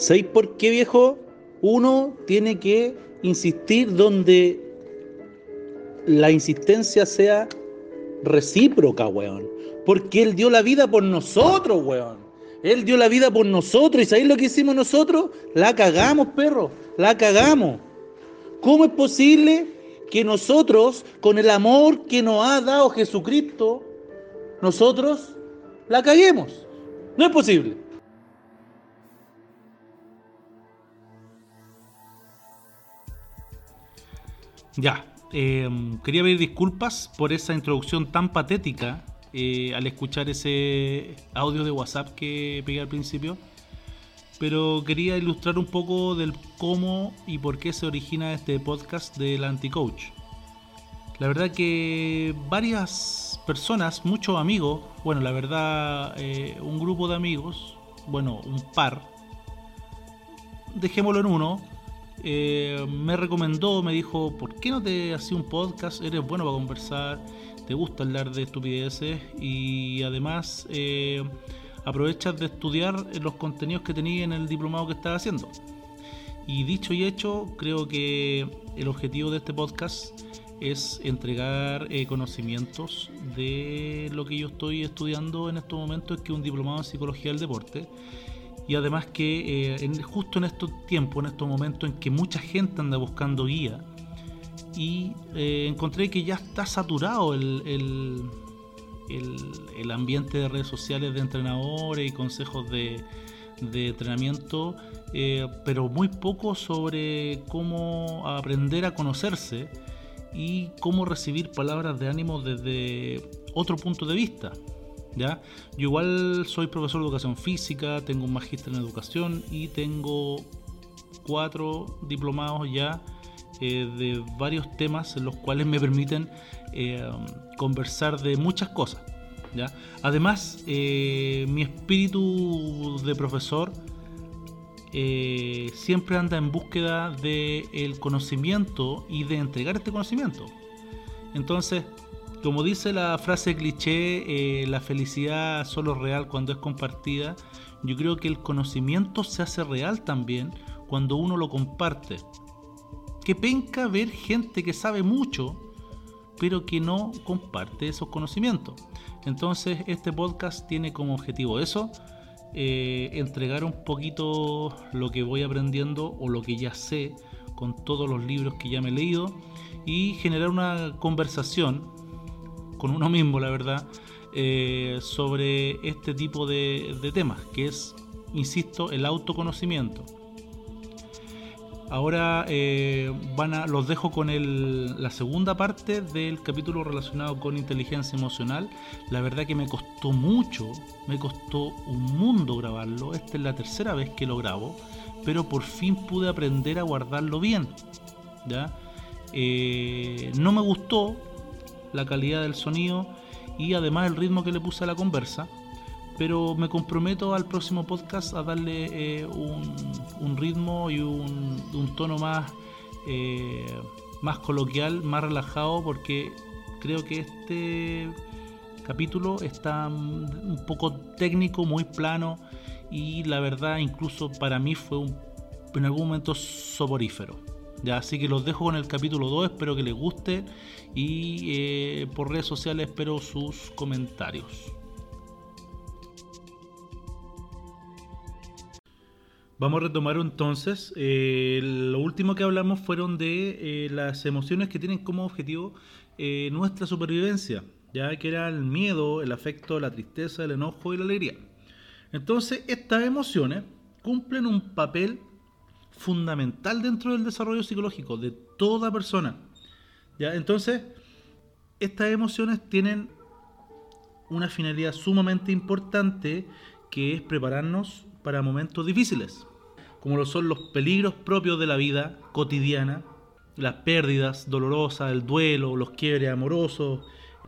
¿Sabéis por qué, viejo? Uno tiene que insistir donde la insistencia sea recíproca, weón. Porque Él dio la vida por nosotros, weón. Él dio la vida por nosotros. ¿Y sabéis lo que hicimos nosotros? La cagamos, perro. La cagamos. ¿Cómo es posible que nosotros, con el amor que nos ha dado Jesucristo, nosotros la caguemos? No es posible. Ya, quería pedir disculpas por esa introducción tan patética al escuchar ese audio de WhatsApp que pegué al principio, pero quería ilustrar un poco del cómo y por qué se origina este podcast del Anticoach. La verdad que varias personas, muchos amigos, bueno, la verdad, un grupo de amigos, bueno, un par, dejémoslo en uno, me recomendó, me dijo, ¿por qué no te haces un podcast? Eres bueno para conversar, te gusta hablar de estupideces y además aprovechas de estudiar los contenidos que tenías en el diplomado que estás haciendo. Y dicho y hecho, creo que el objetivo de este podcast es entregar conocimientos de lo que yo estoy estudiando en estos momentos, que es un diplomado en psicología del deporte. Y además que justo en estos tiempos, en estos momentos en que mucha gente anda buscando guía, y encontré que ya está saturado el ambiente de redes sociales de entrenadores y consejos de entrenamiento, pero muy poco sobre cómo aprender a conocerse y cómo recibir palabras de ánimo desde otro punto de vista. ¿Ya? Yo igual soy profesor de educación física, tengo un magíster en educación y tengo 4 diplomados ya de varios temas en los cuales me permiten conversar de muchas cosas, ¿ya? Además, mi espíritu de profesor siempre anda en búsqueda del conocimiento y de entregar este conocimiento. Entonces, como dice la frase cliché, la felicidad solo es real cuando es compartida. Yo creo que el conocimiento se hace real también cuando uno lo comparte. Qué penca ver gente que sabe mucho, pero que no comparte esos conocimientos. Entonces, este podcast tiene como objetivo eso, entregar un poquito lo que voy aprendiendo o lo que ya sé con todos los libros que ya me he leído y generar una conversación con uno mismo, la verdad, sobre este tipo de temas, que es, insisto, el autoconocimiento. Ahora los dejo con la segunda parte del capítulo relacionado con inteligencia emocional. La verdad que me costó mucho, me costó un mundo grabarlo. Esta es la tercera vez que lo grabo, pero por fin pude aprender a guardarlo bien, ¿ya? No me gustó la calidad del sonido y además el ritmo que le puse a la conversa, pero me comprometo al próximo podcast a darle un ritmo y un tono más coloquial, más relajado, porque creo que este capítulo está un poco técnico, muy plano, y la verdad incluso para mí fue en algún momento soporífero. Ya, así que los dejo con el capítulo 2, espero que les guste y por redes sociales espero sus comentarios. Vamos a retomar entonces, lo último que hablamos fueron de las emociones que tienen como objetivo nuestra supervivencia, ya que era el miedo, el afecto, la tristeza, el enojo y la alegría. Entonces, estas emociones cumplen un papel fundamental dentro del desarrollo psicológico de toda persona, ¿ya? Entonces, estas emociones tienen una finalidad sumamente importante, que es prepararnos para momentos difíciles, como lo son los peligros propios de la vida cotidiana, las pérdidas dolorosas, el duelo, los quiebres amorosos,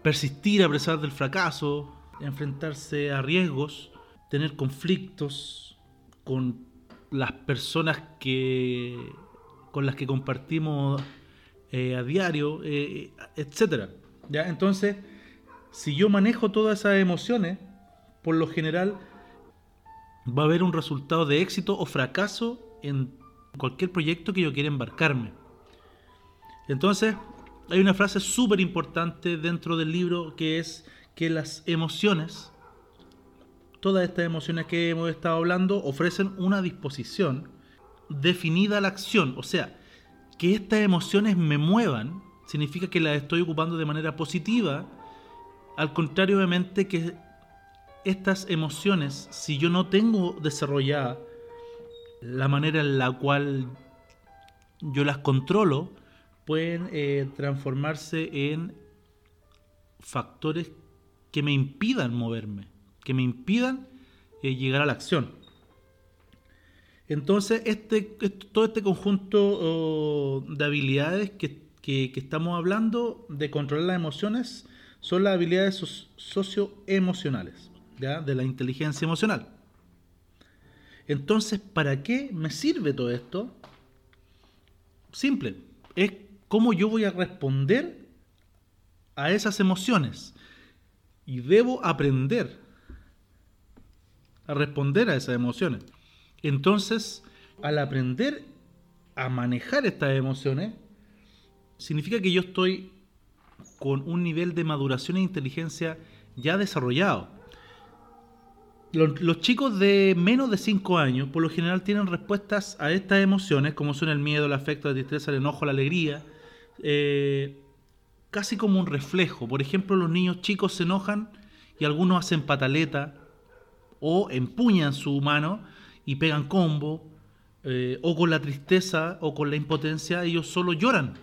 persistir a pesar del fracaso, enfrentarse a riesgos, tener conflictos con las personas con las que compartimos a diario, etcétera, ¿ya? Entonces, si yo manejo todas esas emociones, por lo general va a haber un resultado de éxito o fracaso en cualquier proyecto que yo quiera embarcarme. Entonces, hay una frase súper importante dentro del libro que es que las emociones, todas estas emociones que hemos estado hablando, ofrecen una disposición definida a la acción. O sea, que estas emociones me muevan significa que las estoy ocupando de manera positiva. Al contrario, obviamente, que estas emociones, si yo no tengo desarrollada la manera en la cual yo las controlo, pueden transformarse en factores que me impidan moverme, que me impidan llegar a la acción. Entonces, todo este conjunto de habilidades que estamos hablando de controlar las emociones son las habilidades socioemocionales, ¿ya? De la inteligencia emocional. Entonces, ¿para qué me sirve todo esto? Simple, es cómo yo voy a responder a esas emociones. Y debo aprender a responder a esas emociones. Entonces, al aprender a manejar estas emociones, significa que yo estoy con un nivel de maduración e inteligencia ya desarrollado. Los chicos de menos de 5 años, por lo general, tienen respuestas a estas emociones, como son el miedo, el afecto, la tristeza, el enojo, la alegría, casi como un reflejo. Por ejemplo, los niños chicos se enojan y algunos hacen pataleta o empuñan su mano y pegan combo, o con la tristeza o con la impotencia ellos solo lloran.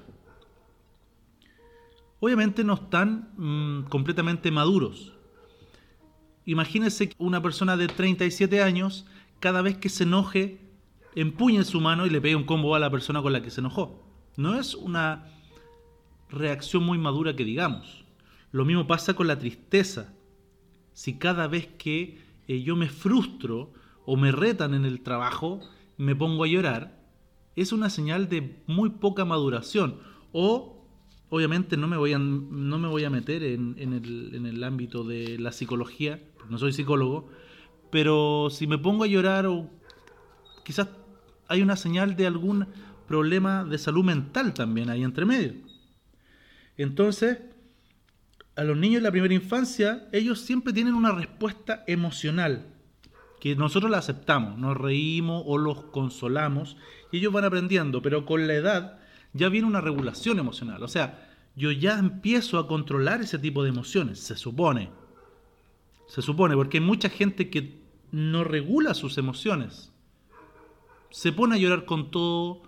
Obviamente no están completamente maduros. Imagínense que una persona de 37 años, cada vez que se enoje, empuñe su mano y le pegue un combo a la persona con la que se enojó. No es una reacción muy madura que digamos. Lo mismo pasa con la tristeza. Si cada vez que yo me frustro o me retan en el trabajo, me pongo a llorar, es una señal de muy poca maduración. O obviamente no me voy a meter en el ámbito de la psicología, porque no soy psicólogo, pero si me pongo a llorar, o quizás hay una señal de algún problema de salud mental también ahí entre medio. Entonces, a los niños de la primera infancia, ellos siempre tienen una respuesta emocional, que nosotros la aceptamos, nos reímos o los consolamos, y ellos van aprendiendo, pero con la edad ya viene una regulación emocional. O sea, yo ya empiezo a controlar ese tipo de emociones, se supone. Se supone, porque hay mucha gente que no regula sus emociones. Se pone a llorar con todo,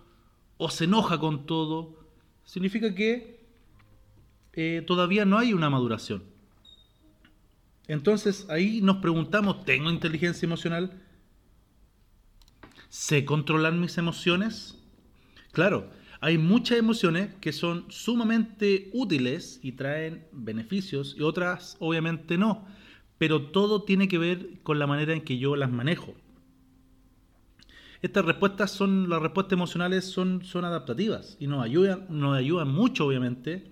o se enoja con todo. Significa que todavía no hay una maduración. Entonces, ahí nos preguntamos, ¿tengo inteligencia emocional? ¿Sé controlar mis emociones? Claro. Hay muchas emociones que son sumamente útiles y traen beneficios y otras obviamente no, pero todo tiene que ver con la manera en que yo las manejo. Estas respuestas son adaptativas y nos ayudan mucho obviamente,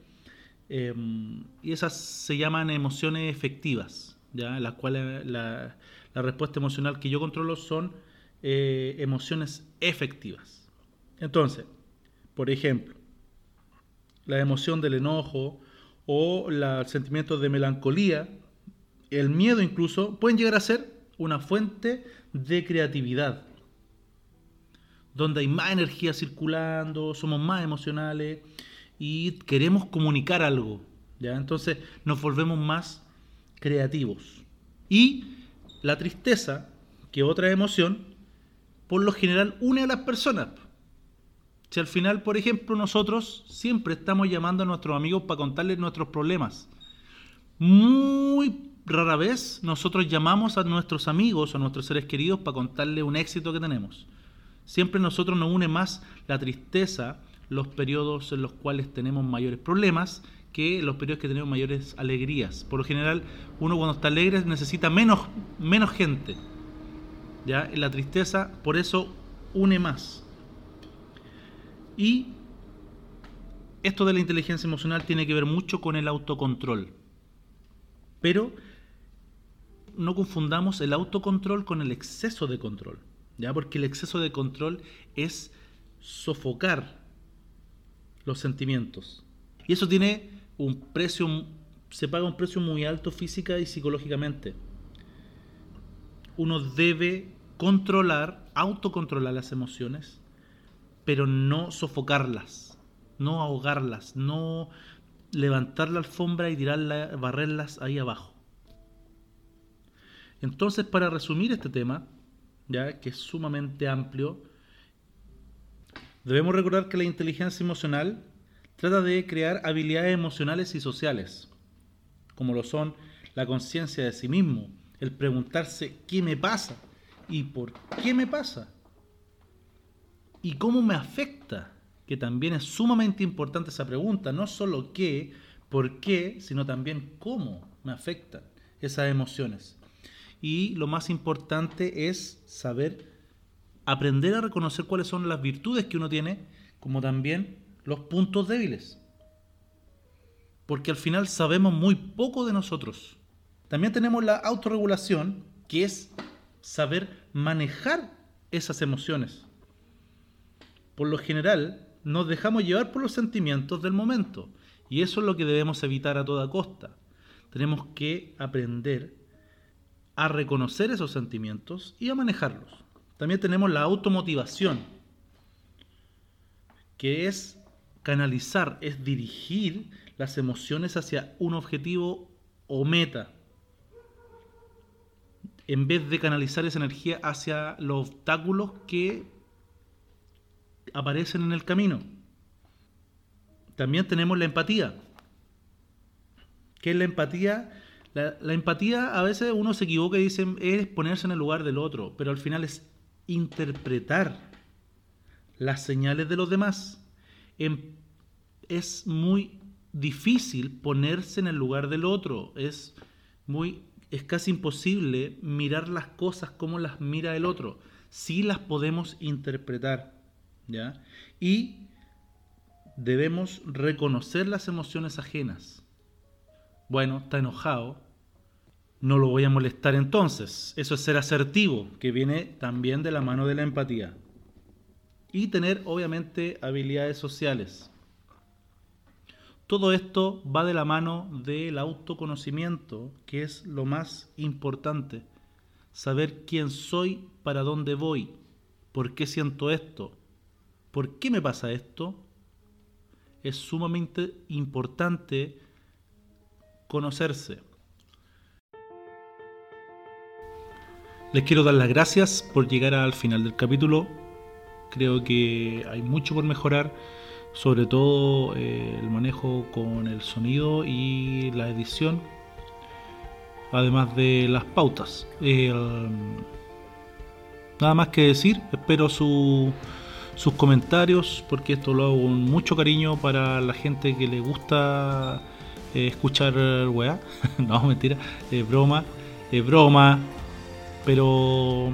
y esas se llaman emociones efectivas, ¿ya? Las cuales la respuesta emocional que yo controlo son emociones efectivas. Entonces, por ejemplo, la emoción del enojo o los sentimientos de melancolía, el miedo incluso, pueden llegar a ser una fuente de creatividad, donde hay más energía circulando, somos más emocionales y queremos comunicar algo, ¿ya? Entonces nos volvemos más creativos. Y la tristeza, que otra emoción, por lo general une a las personas. Si al final, por ejemplo, nosotros siempre estamos llamando a nuestros amigos para contarles nuestros problemas. Muy rara vez nosotros llamamos a nuestros amigos o a nuestros seres queridos para contarles un éxito que tenemos. Siempre nosotros nos une más la tristeza, los periodos en los cuales tenemos mayores problemas, que los periodos que tenemos mayores alegrías. Por lo general, uno cuando está alegre necesita menos gente, ¿ya? La tristeza, por eso, une más. Y esto de la inteligencia emocional tiene que ver mucho con el autocontrol. Pero no confundamos el autocontrol con el exceso de control, ¿ya? Porque el exceso de control es sofocar los sentimientos. Y eso tiene un precio, se paga un precio muy alto física y psicológicamente. Uno debe controlar, autocontrolar las emociones, pero no sofocarlas, no ahogarlas, no levantar la alfombra y tirarla, barrerlas ahí abajo. Entonces, para resumir este tema, ya que es sumamente amplio, debemos recordar que la inteligencia emocional trata de crear habilidades emocionales y sociales, como lo son la conciencia de sí mismo, el preguntarse qué me pasa y por qué me pasa y cómo me afecta, que también es sumamente importante esa pregunta, no solo qué, por qué, sino también cómo me afectan esas emociones. Y lo más importante es saber aprender a reconocer cuáles son las virtudes que uno tiene, como también los puntos débiles. Porque al final sabemos muy poco de nosotros. También tenemos la autorregulación, que es saber manejar esas emociones. Por lo general, nos dejamos llevar por los sentimientos del momento. Y eso es lo que debemos evitar a toda costa. Tenemos que aprender a reconocer esos sentimientos y a manejarlos. También tenemos la automotivación, que es canalizar, es dirigir las emociones hacia un objetivo o meta, en vez de canalizar esa energía hacia los obstáculos que aparecen en el camino. También tenemos la empatía. ¿Qué es la empatía? La empatía, a veces uno se equivoca y dice, es ponerse en el lugar del otro, pero al final es interpretar las señales de los demás. Es muy difícil ponerse en el lugar del otro, es casi imposible mirar las cosas como las mira el otro. Sí las podemos interpretar, ¿ya? Y debemos reconocer las emociones ajenas. Bueno, está enojado, no lo voy a molestar entonces. Eso es ser asertivo, que viene también de la mano de la empatía. Y tener, obviamente, habilidades sociales. Todo esto va de la mano del autoconocimiento, que es lo más importante. Saber quién soy, para dónde voy, por qué siento esto, por qué me pasa esto. Es sumamente importante conocerse. Les quiero dar las gracias por llegar al final del capítulo. Creo que hay mucho por mejorar, sobre todo el manejo con el sonido y la edición, además de las pautas. Nada más que decir, espero sus comentarios, porque esto lo hago con mucho cariño para la gente que le gusta escuchar weá. No, mentira, es broma. Pero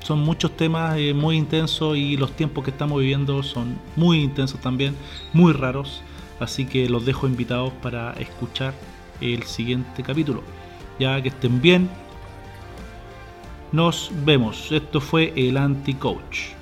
son muchos temas muy intensos, y los tiempos que estamos viviendo son muy intensos también, muy raros. Así que los dejo invitados para escuchar el siguiente capítulo. Ya que estén bien, nos vemos. Esto fue el Anticoach.